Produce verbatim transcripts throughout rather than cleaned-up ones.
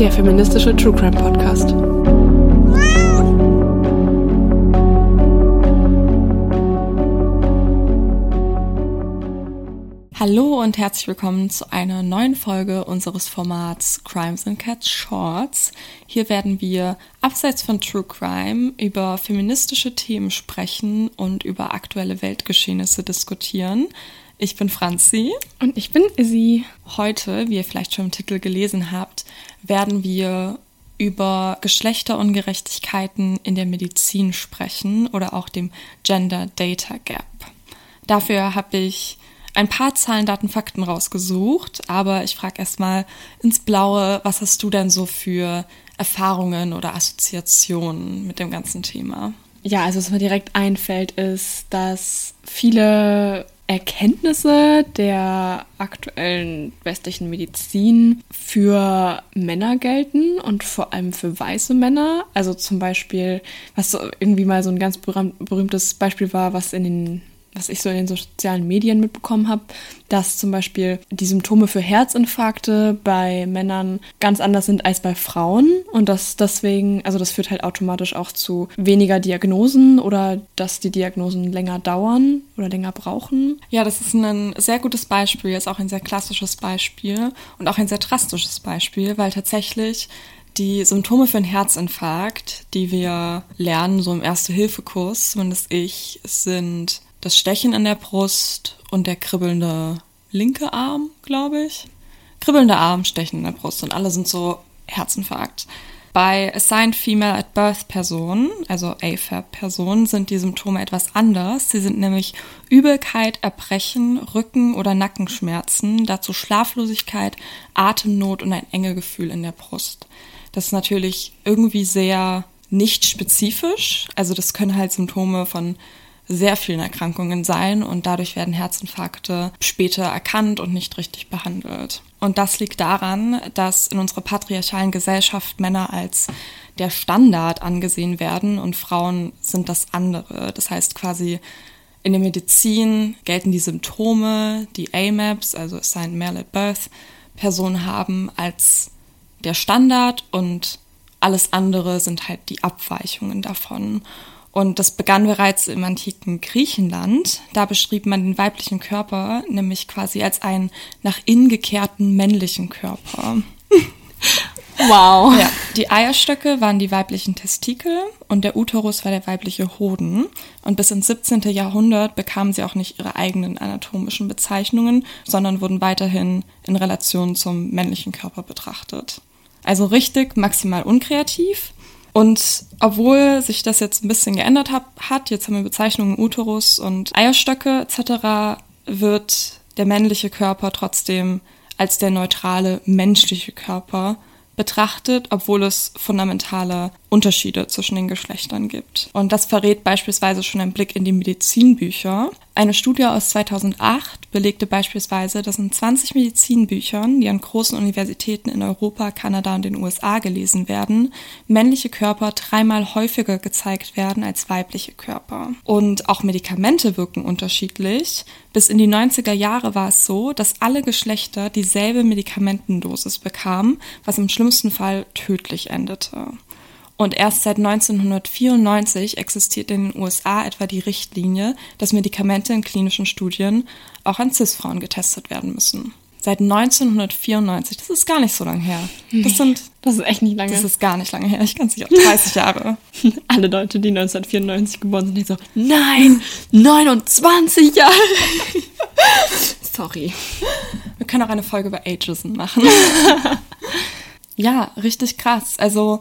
der feministische True Crime Podcast. Hallo und herzlich willkommen zu einer neuen Folge unseres Formats Crimes and Cats Shorts. Hier werden wir abseits von True Crime über feministische Themen sprechen und über aktuelle Weltgeschehnisse diskutieren. Ich bin Franzi. Und ich bin Izzy. Heute, wie ihr vielleicht schon im Titel gelesen habt, werden wir über Geschlechterungerechtigkeiten in der Medizin sprechen oder auch dem Gender Data Gap. Dafür habe ich ein paar Zahlen, Daten, Fakten rausgesucht, aber ich frage erstmal ins Blaue, was hast du denn so für Erfahrungen oder Assoziationen mit dem ganzen Thema? Ja, also was mir direkt einfällt, ist, dass viele Erkenntnisse der aktuellen westlichen Medizin für Männer gelten und vor allem für weiße Männer. Also zum Beispiel, was so irgendwie mal so ein ganz berühmtes Beispiel war, was in den was ich so in den sozialen Medien mitbekommen habe, dass zum Beispiel die Symptome für Herzinfarkte bei Männern ganz anders sind als bei Frauen und dass deswegen, also das führt halt automatisch auch zu weniger Diagnosen oder dass die Diagnosen länger dauern oder länger brauchen. Ja, das ist ein sehr gutes Beispiel, ist auch ein sehr klassisches Beispiel und auch ein sehr drastisches Beispiel, weil tatsächlich die Symptome für einen Herzinfarkt, die wir lernen, so im Erste-Hilfe-Kurs, zumindest ich, sind das Stechen in der Brust und der kribbelnde linke Arm, glaube ich. Kribbelnder Arm, Stechen in der Brust und alle sind so Herzinfarkt. Bei Assigned Female at Birth Personen, also A F A B-Personen, sind die Symptome etwas anders. Sie sind nämlich Übelkeit, Erbrechen, Rücken- oder Nackenschmerzen, dazu Schlaflosigkeit, Atemnot und ein enge Gefühl in der Brust. Das ist natürlich irgendwie sehr nicht spezifisch. Also das können halt Symptome von sehr vielen Erkrankungen sein und dadurch werden Herzinfarkte später erkannt und nicht richtig behandelt. Und das liegt daran, dass in unserer patriarchalen Gesellschaft Männer als der Standard angesehen werden und Frauen sind das andere. Das heißt quasi, in der Medizin gelten die Symptome, die A M A Bs, also Assigned Male at Birth, Personen haben als der Standard und alles andere sind halt die Abweichungen davon. Und das begann bereits im antiken Griechenland. Da beschrieb man den weiblichen Körper nämlich quasi als einen nach innen gekehrten männlichen Körper. Wow. Ja. Die Eierstöcke waren die weiblichen Testikel und der Uterus war der weibliche Hoden. Und bis ins siebzehnten Jahrhundert bekamen sie auch nicht ihre eigenen anatomischen Bezeichnungen, sondern wurden weiterhin in Relation zum männlichen Körper betrachtet. Also richtig maximal unkreativ. Und obwohl sich das jetzt ein bisschen geändert hat, jetzt haben wir Bezeichnungen Uterus und Eierstöcke et cetera, wird der männliche Körper trotzdem als der neutrale menschliche Körper betrachtet, obwohl es fundamentale Unterschiede zwischen den Geschlechtern gibt. Und das verrät beispielsweise schon ein Blick in die Medizinbücher. Eine Studie aus zweitausendacht belegte beispielsweise, dass in zwanzig Medizinbüchern, die an großen Universitäten in Europa, Kanada und den U S A gelesen werden, männliche Körper dreimal häufiger gezeigt werden als weibliche Körper. Und auch Medikamente wirken unterschiedlich. Bis in die neunziger Jahre war es so, dass alle Geschlechter dieselbe Medikamentendosis bekamen, was im schlimmsten Fall tödlich endete. Und erst seit neunzehnhundertvierundneunzig existiert in den U S A etwa die Richtlinie, dass Medikamente in klinischen Studien auch an Cis-Frauen getestet werden müssen. Seit neunzehnhundertvierundneunzig, das ist gar nicht so lange her. Das sind, das ist echt nicht lange. Das ist gar nicht lange her, ich kann es nicht, dreißig Jahre. Alle Leute, die neunzehnhundertvierundneunzig geboren sind, die so, nein, neunundzwanzig Jahre. Sorry. Wir können auch eine Folge über Ageism machen. Ja, richtig krass. Also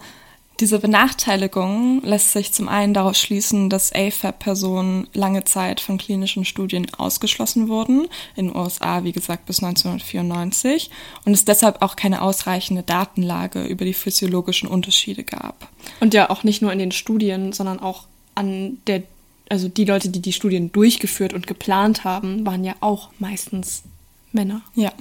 diese Benachteiligung lässt sich zum einen daraus schließen, dass A F A B-Personen lange Zeit von klinischen Studien ausgeschlossen wurden, in den U S A, wie gesagt, bis neunzehnhundertvierundneunzig, und es deshalb auch keine ausreichende Datenlage über die physiologischen Unterschiede gab. Und ja, auch nicht nur in den Studien, sondern auch an der, also die Leute, die die Studien durchgeführt und geplant haben, waren ja auch meistens Männer. Ja.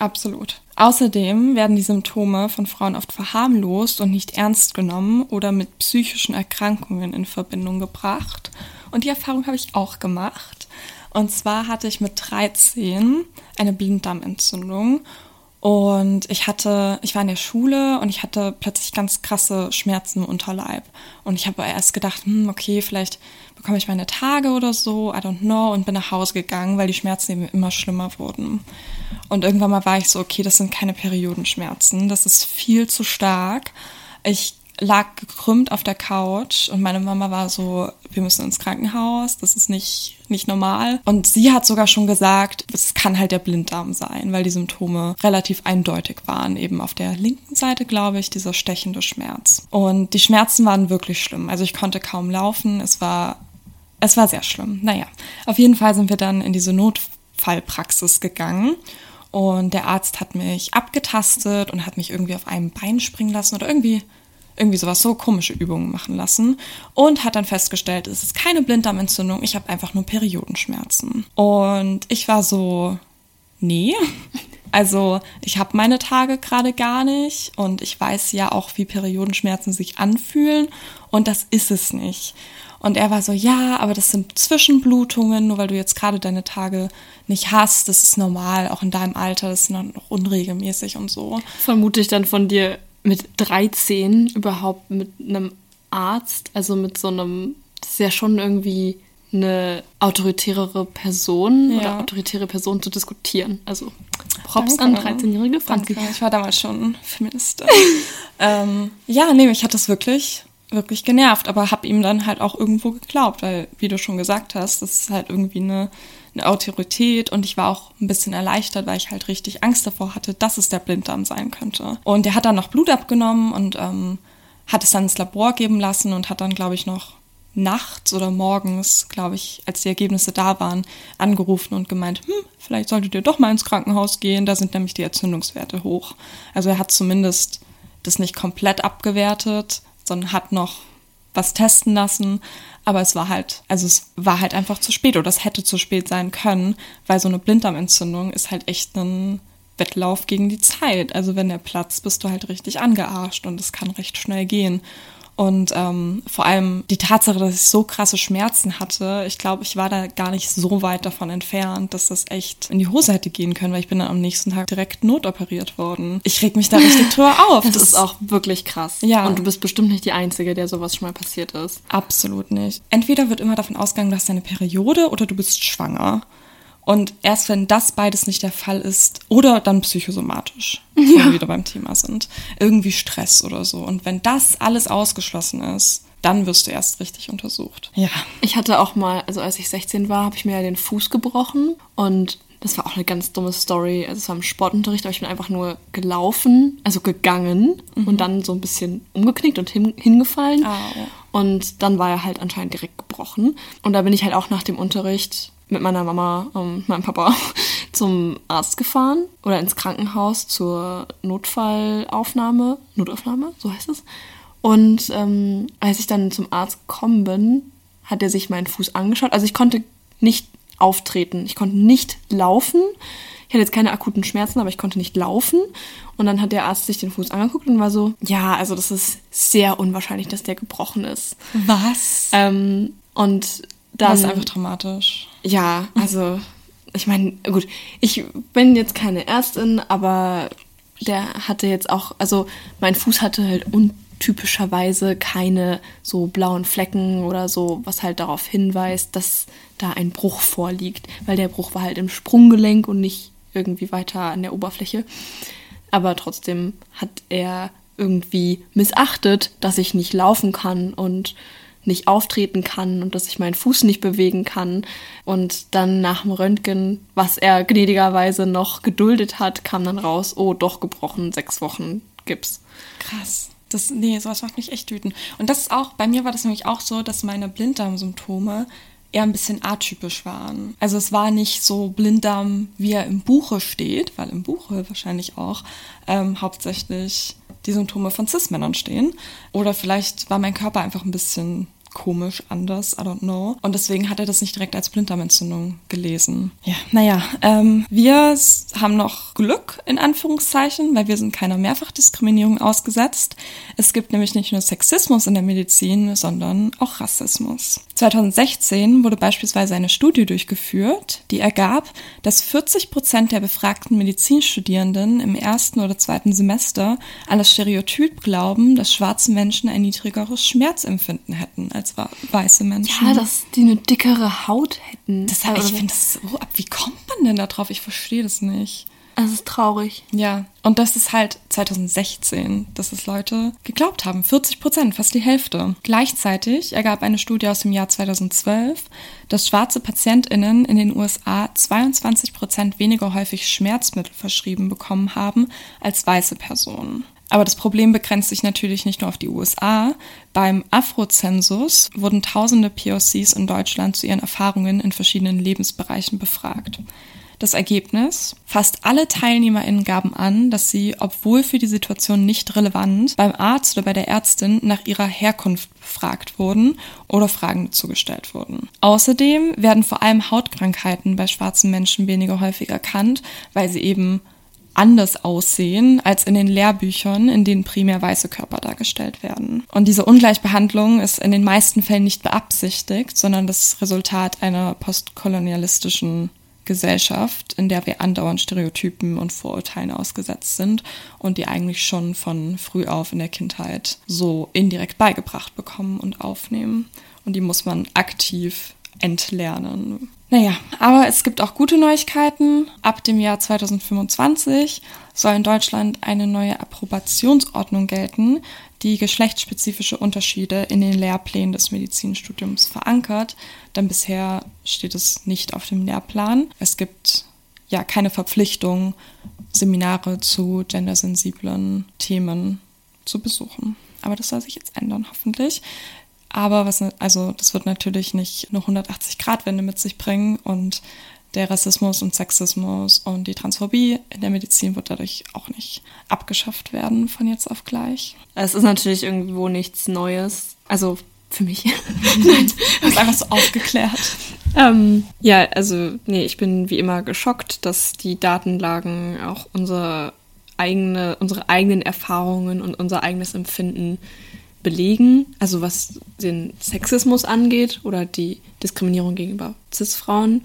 Absolut. Außerdem werden die Symptome von Frauen oft verharmlost und nicht ernst genommen oder mit psychischen Erkrankungen in Verbindung gebracht. Und die Erfahrung habe ich auch gemacht. Und zwar hatte ich mit dreizehn eine Blinddarmentzündung. Und ich hatte, ich war in der Schule und ich hatte plötzlich ganz krasse Schmerzen im Unterleib. Und ich habe erst gedacht, hm, okay, vielleicht bekomme ich meine Tage oder so, I don't know, und bin nach Hause gegangen, weil die Schmerzen eben immer schlimmer wurden. Und irgendwann mal war ich so, okay, das sind keine Periodenschmerzen, das ist viel zu stark. Ich lag gekrümmt auf der Couch und meine Mama war so, wir müssen ins Krankenhaus, das ist nicht, nicht normal. Und sie hat sogar schon gesagt, es kann halt der Blinddarm sein, weil die Symptome relativ eindeutig waren. Eben auf der linken Seite, glaube ich, dieser stechende Schmerz. Und die Schmerzen waren wirklich schlimm. Also ich konnte kaum laufen, es war, es war sehr schlimm. Naja, auf jeden Fall sind wir dann in diese Notfallpraxis gegangen. Und der Arzt hat mich abgetastet und hat mich irgendwie auf einem Bein springen lassen oder irgendwie... irgendwie sowas, so komische Übungen machen lassen und hat dann festgestellt, es ist keine Blinddarmentzündung, ich habe einfach nur Periodenschmerzen. Und ich war so, nee, also ich habe meine Tage gerade gar nicht und ich weiß ja auch, wie Periodenschmerzen sich anfühlen und das ist es nicht. Und er war so, ja, aber das sind Zwischenblutungen, nur weil du jetzt gerade deine Tage nicht hast, das ist normal, auch in deinem Alter, das ist noch unregelmäßig und so. Vermute ich dann von dir, mit dreizehn überhaupt mit einem Arzt, also mit so einem, das ist ja schon irgendwie eine autoritärere Person ja. oder autoritäre Person zu diskutieren. Also Props Danke. An dreizehnjährige Franzi. Ich war damals schon Feministin. ähm, ja, nee, mich hat das wirklich, wirklich genervt, aber habe ihm dann halt auch irgendwo geglaubt, weil, wie du schon gesagt hast, das ist halt irgendwie eine, eine Autorität und ich war auch ein bisschen erleichtert, weil ich halt richtig Angst davor hatte, dass es der Blinddarm sein könnte. Und der hat dann noch Blut abgenommen und ähm, hat es dann ins Labor geben lassen und hat dann, glaube ich, noch nachts oder morgens, glaube ich, als die Ergebnisse da waren, angerufen und gemeint, hm, vielleicht solltet ihr doch mal ins Krankenhaus gehen, da sind nämlich die Entzündungswerte hoch. Also er hat zumindest das nicht komplett abgewertet, sondern hat noch was testen lassen, aber es war halt, also es war halt einfach zu spät oder es hätte zu spät sein können, weil so eine Blinddarmentzündung ist halt echt ein Wettlauf gegen die Zeit. Also wenn der platzt, bist du halt richtig angearscht und es kann recht schnell gehen. Und ähm, vor allem die Tatsache, dass ich so krasse Schmerzen hatte, ich glaube, ich war da gar nicht so weit davon entfernt, dass das echt in die Hose hätte gehen können, weil ich bin dann am nächsten Tag direkt notoperiert worden. Ich reg mich da richtig drüber auf. Das, das ist auch wirklich krass. Ja. Und du bist bestimmt nicht die Einzige, der sowas schon mal passiert ist. Absolut nicht. Entweder wird immer davon ausgegangen, du hast deine Periode oder du bist schwanger. Und erst wenn das beides nicht der Fall ist oder dann psychosomatisch, wenn ja. wir wieder beim Thema sind, irgendwie Stress oder so. Und wenn das alles ausgeschlossen ist, dann wirst du erst richtig untersucht. Ja. Ich hatte auch mal, also als ich sechzehn war, habe ich mir ja den Fuß gebrochen und das war auch eine ganz dumme Story. Also es war im Sportunterricht, aber ich bin einfach nur gelaufen, also gegangen mhm. und dann so ein bisschen umgeknickt und hin, hingefallen. Ah, ja. Und dann war er halt anscheinend direkt gebrochen. Und da bin ich halt auch nach dem Unterricht mit meiner Mama und meinem Papa zum Arzt gefahren oder ins Krankenhaus zur Notfallaufnahme, Notaufnahme, so heißt es. Und ähm, als ich dann zum Arzt gekommen bin, hat er sich meinen Fuß angeschaut. Also ich konnte nicht auftreten, ich konnte nicht laufen. Ich hatte jetzt keine akuten Schmerzen, aber ich konnte nicht laufen. Und dann hat der Arzt sich den Fuß angeguckt und war so, ja, also das ist sehr unwahrscheinlich, dass der gebrochen ist. Was? Ähm, und dann, das ist einfach dramatisch. Ja, also ich meine, gut, ich bin jetzt keine Ärztin, aber der hatte jetzt auch, also mein Fuß hatte halt untypischerweise keine so blauen Flecken oder so, was halt darauf hinweist, dass da ein Bruch vorliegt, weil der Bruch war halt im Sprunggelenk und nicht irgendwie weiter an der Oberfläche. Aber trotzdem hat er irgendwie missachtet, dass ich nicht laufen kann und nicht auftreten kann und dass ich meinen Fuß nicht bewegen kann. Und dann nach dem Röntgen, was er gnädigerweise noch geduldet hat, kam dann raus, oh, doch gebrochen, sechs Wochen Gips. Krass. Das, nee, sowas macht mich echt wütend. Und das ist auch, bei mir war das nämlich auch so, dass meine Blinddarmsymptome eher ein bisschen atypisch waren. Also es war nicht so Blinddarm, wie er im Buche steht, weil im Buche wahrscheinlich auch ähm, hauptsächlich die Symptome von Cis-Männern stehen. Oder vielleicht war mein Körper einfach ein bisschen komisch, anders, I don't know. Und deswegen hat er das nicht direkt als Blinddarmentzündung gelesen. Ja, naja, ähm, wir haben noch Glück, in Anführungszeichen, weil wir sind keiner Mehrfachdiskriminierung ausgesetzt. Es gibt nämlich nicht nur Sexismus in der Medizin, sondern auch Rassismus. zwanzig sechzehn wurde beispielsweise eine Studie durchgeführt, die ergab, dass vierzig Prozent der befragten Medizinstudierenden im ersten oder zweiten Semester an das Stereotyp glauben, dass schwarze Menschen ein niedrigeres Schmerzempfinden hätten als weiße Menschen. Ja, dass die eine dickere Haut hätten. Das, ich finde das so ab. Wie kommt man denn da drauf? Ich verstehe das nicht. Es ist traurig. Ja, und das ist halt zwanzig sechzehn, dass es Leute geglaubt haben. vierzig Prozent, fast die Hälfte. Gleichzeitig ergab eine Studie aus dem Jahr zweitausendzwölf, dass schwarze PatientInnen in den U S A zweiundzwanzig Prozent weniger häufig Schmerzmittel verschrieben bekommen haben als weiße Personen. Aber das Problem begrenzt sich natürlich nicht nur auf die U S A. Beim Afrozensus wurden tausende P O Cs in Deutschland zu ihren Erfahrungen in verschiedenen Lebensbereichen befragt. Das Ergebnis: Fast alle TeilnehmerInnen gaben an, dass sie, obwohl für die Situation nicht relevant, beim Arzt oder bei der Ärztin nach ihrer Herkunft befragt wurden oder Fragen zugestellt wurden. Außerdem werden vor allem Hautkrankheiten bei schwarzen Menschen weniger häufig erkannt, weil sie eben anders aussehen als in den Lehrbüchern, in denen primär weiße Körper dargestellt werden. Und diese Ungleichbehandlung ist in den meisten Fällen nicht beabsichtigt, sondern das Resultat einer postkolonialistischen Gesellschaft, in der wir andauernd Stereotypen und Vorurteilen ausgesetzt sind und die eigentlich schon von früh auf in der Kindheit so indirekt beigebracht bekommen und aufnehmen. Und die muss man aktiv entlernen. Naja, aber es gibt auch gute Neuigkeiten. Ab dem Jahr zweitausendfünfundzwanzig soll in Deutschland eine neue Approbationsordnung gelten, die geschlechtsspezifische Unterschiede in den Lehrplänen des Medizinstudiums verankert, denn bisher steht es nicht auf dem Lehrplan. Es gibt ja keine Verpflichtung, Seminare zu gendersensiblen Themen zu besuchen. Aber das soll sich jetzt ändern, hoffentlich. Aber was, also das wird natürlich nicht eine hundertachtzig Grad Wende mit sich bringen und der Rassismus und Sexismus und die Transphobie in der Medizin wird dadurch auch nicht abgeschafft werden von jetzt auf gleich. Es ist natürlich irgendwo nichts Neues. Also für mich. Nein, das ist einfach so aufgeklärt. Ähm, ja, also nee, ich bin wie immer geschockt, dass die Datenlagen auch unsere, eigene, unsere eigenen Erfahrungen und unser eigenes Empfinden belegen, also was den Sexismus angeht oder die Diskriminierung gegenüber Cis-Frauen.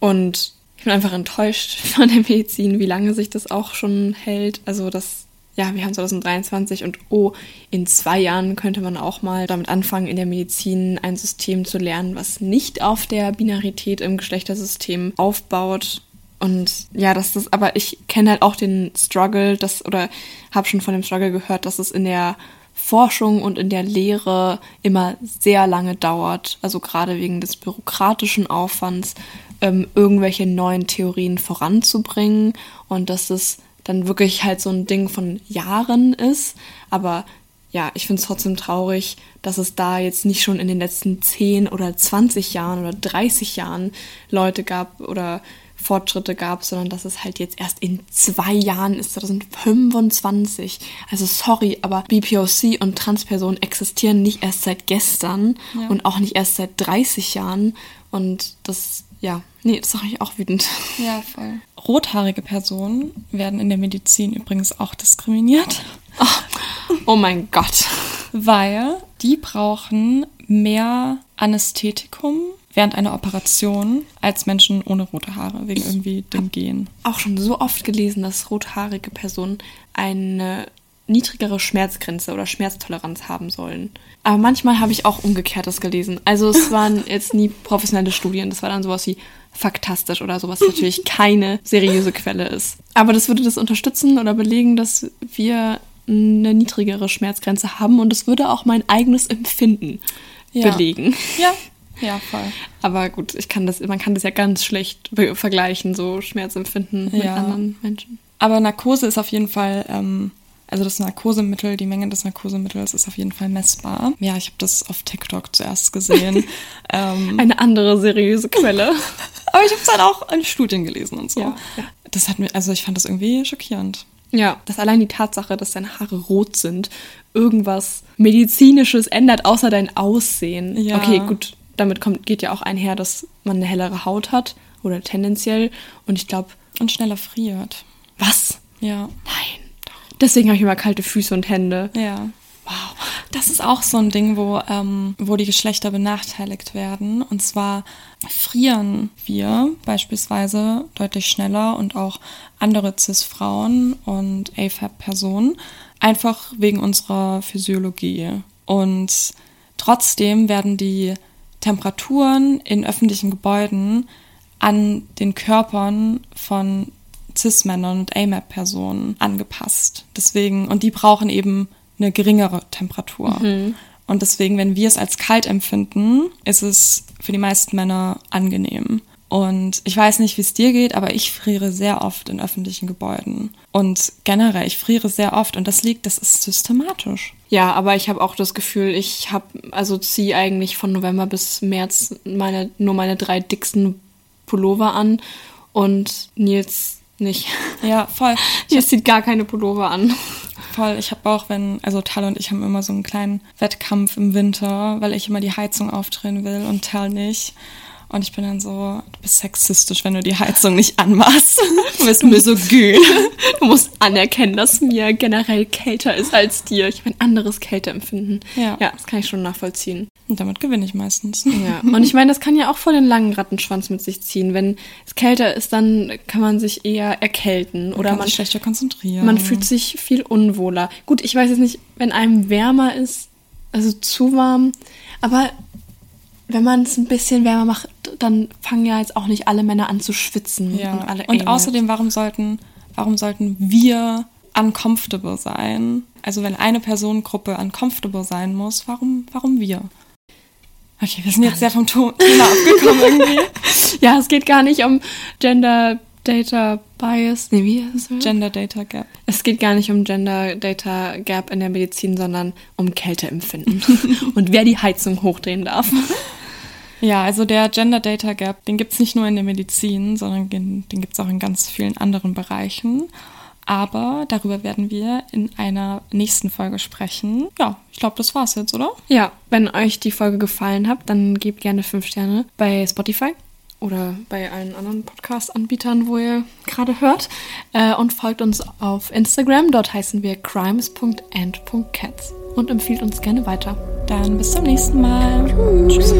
Und ich bin einfach enttäuscht von der Medizin, wie lange sich das auch schon hält. Also das, ja, wir haben zweitausenddreiundzwanzig und oh, in zwei Jahren könnte man auch mal damit anfangen, in der Medizin ein System zu lernen, was nicht auf der Binarität im Geschlechtersystem aufbaut. Und ja, das ist, aber ich kenne halt auch den Struggle, das oder habe schon von dem Struggle gehört, dass es in der Forschung und in der Lehre immer sehr lange dauert, also gerade wegen des bürokratischen Aufwands, ähm, irgendwelche neuen Theorien voranzubringen und dass es dann wirklich halt so ein Ding von Jahren ist. Aber ja, ich finde es trotzdem traurig, dass es da jetzt nicht schon in den letzten zehn oder zwanzig Jahren oder dreißig Jahren Leute gab oder Fortschritte gab, sondern dass es halt jetzt erst in zwei Jahren ist, zweitausendfünfundzwanzig. Also sorry, aber B P O C und Transpersonen existieren nicht erst seit gestern ja. Und auch nicht erst seit dreißig Jahren. Und das, ja, nee, das macht mich auch wütend. Ja, voll. Rothaarige Personen werden in der Medizin übrigens auch diskriminiert. Oh, oh mein Gott. Weil die brauchen mehr Anästhetikum während einer Operation als Menschen ohne rote Haare, wegen irgendwie dem Gen. Auch schon so oft gelesen, dass rothaarige Personen eine niedrigere Schmerzgrenze oder Schmerztoleranz haben sollen. Aber manchmal habe ich auch Umgekehrtes gelesen. Also es waren jetzt nie professionelle Studien, das war dann sowas wie faktastisch oder sowas, was natürlich keine seriöse Quelle ist. Aber das würde das unterstützen oder belegen, dass wir eine niedrigere Schmerzgrenze haben und es würde auch mein eigenes Empfinden ja. belegen. Ja, Ja, voll. Aber gut, ich kann das, man kann das ja ganz schlecht be- vergleichen, so Schmerzempfinden ja. mit anderen Menschen. Aber Narkose ist auf jeden Fall, ähm, also das Narkosemittel, die Menge des Narkosemittels ist auf jeden Fall messbar. Ja, ich habe das auf TikTok zuerst gesehen. ähm, Eine andere seriöse Quelle. Aber ich habe es halt auch in Studien gelesen und so. Ja, ja. Das hat mir, also ich fand das irgendwie schockierend. Ja, dass allein die Tatsache, dass deine Haare rot sind, irgendwas Medizinisches ändert, außer dein Aussehen. Ja. Okay, gut, damit kommt, geht ja auch einher, dass man eine hellere Haut hat oder tendenziell und ich glaube... Und schneller friert. Was? Ja. Nein. Deswegen habe ich immer kalte Füße und Hände. Ja. Wow. Das ist auch so ein Ding, wo, ähm, wo die Geschlechter benachteiligt werden. Und zwar frieren wir beispielsweise deutlich schneller und auch andere Cis-Frauen und A F A B-Personen einfach wegen unserer Physiologie. Und trotzdem werden die Temperaturen in öffentlichen Gebäuden an den Körpern von Cis-Männern und A M A B-Personen angepasst. Deswegen, und die brauchen eben eine geringere Temperatur. Mhm. Und deswegen, wenn wir es als kalt empfinden, ist es für die meisten Männer angenehm. Und ich weiß nicht, wie es dir geht, aber ich friere sehr oft in öffentlichen Gebäuden. Und generell, ich friere sehr oft. Und das liegt, das ist systematisch. Ja, aber ich habe auch das Gefühl, ich habe, also ziehe eigentlich von November bis März meine, nur meine drei dicksten Pullover an. Und Nils nicht. Ja, voll. Nils zieht gar keine Pullover an. Voll. Ich habe auch, wenn, also Tal und ich haben immer so einen kleinen Wettkampf im Winter, weil ich immer die Heizung aufdrehen will und Tal nicht. Und ich bin dann so, du bist sexistisch, wenn du die Heizung nicht anmachst. Du bist misogyn. Du musst anerkennen, dass mir generell kälter ist als dir. Ich habe ein anderes Kälteempfinden. Ja. Ja, das kann ich schon nachvollziehen. Und damit gewinne ich meistens. Ja. Und ich meine, das kann ja auch voll den langen Rattenschwanz mit sich ziehen. Wenn es kälter ist, dann kann man sich eher erkälten. Man oder kann man sich schlechter konzentrieren. Man fühlt sich viel unwohler. Gut, ich weiß jetzt nicht, wenn einem wärmer ist, also zu warm, aber wenn man es ein bisschen wärmer macht, dann fangen ja jetzt auch nicht alle Männer an zu schwitzen. Ja. Und, alle und außerdem, warum sollten, warum sollten wir uncomfortable sein? Also wenn eine Personengruppe uncomfortable sein muss, warum, warum wir? Okay, wir sind jetzt sehr vom Thema abgekommen irgendwie. Ja, es geht gar nicht um Gender Data Bias. Nee, wie ist das? Gender Data Gap. Es geht gar nicht um Gender Data Gap in der Medizin, sondern um Kälteempfinden. Und wer die Heizung hochdrehen darf. Ja, also der Gender Data Gap, den gibt es nicht nur in der Medizin, sondern den, den gibt es auch in ganz vielen anderen Bereichen. Aber darüber werden wir in einer nächsten Folge sprechen. Ja, ich glaube, das war's jetzt, oder? Ja, wenn euch die Folge gefallen hat, dann gebt gerne fünf Sterne bei Spotify oder bei allen anderen Podcast-Anbietern, wo ihr gerade hört. Äh, und folgt uns auf Instagram. Dort heißen wir crimes dot and dot cats. Und empfiehlt uns gerne weiter. Dann bis zum nächsten Mal. Tschüss.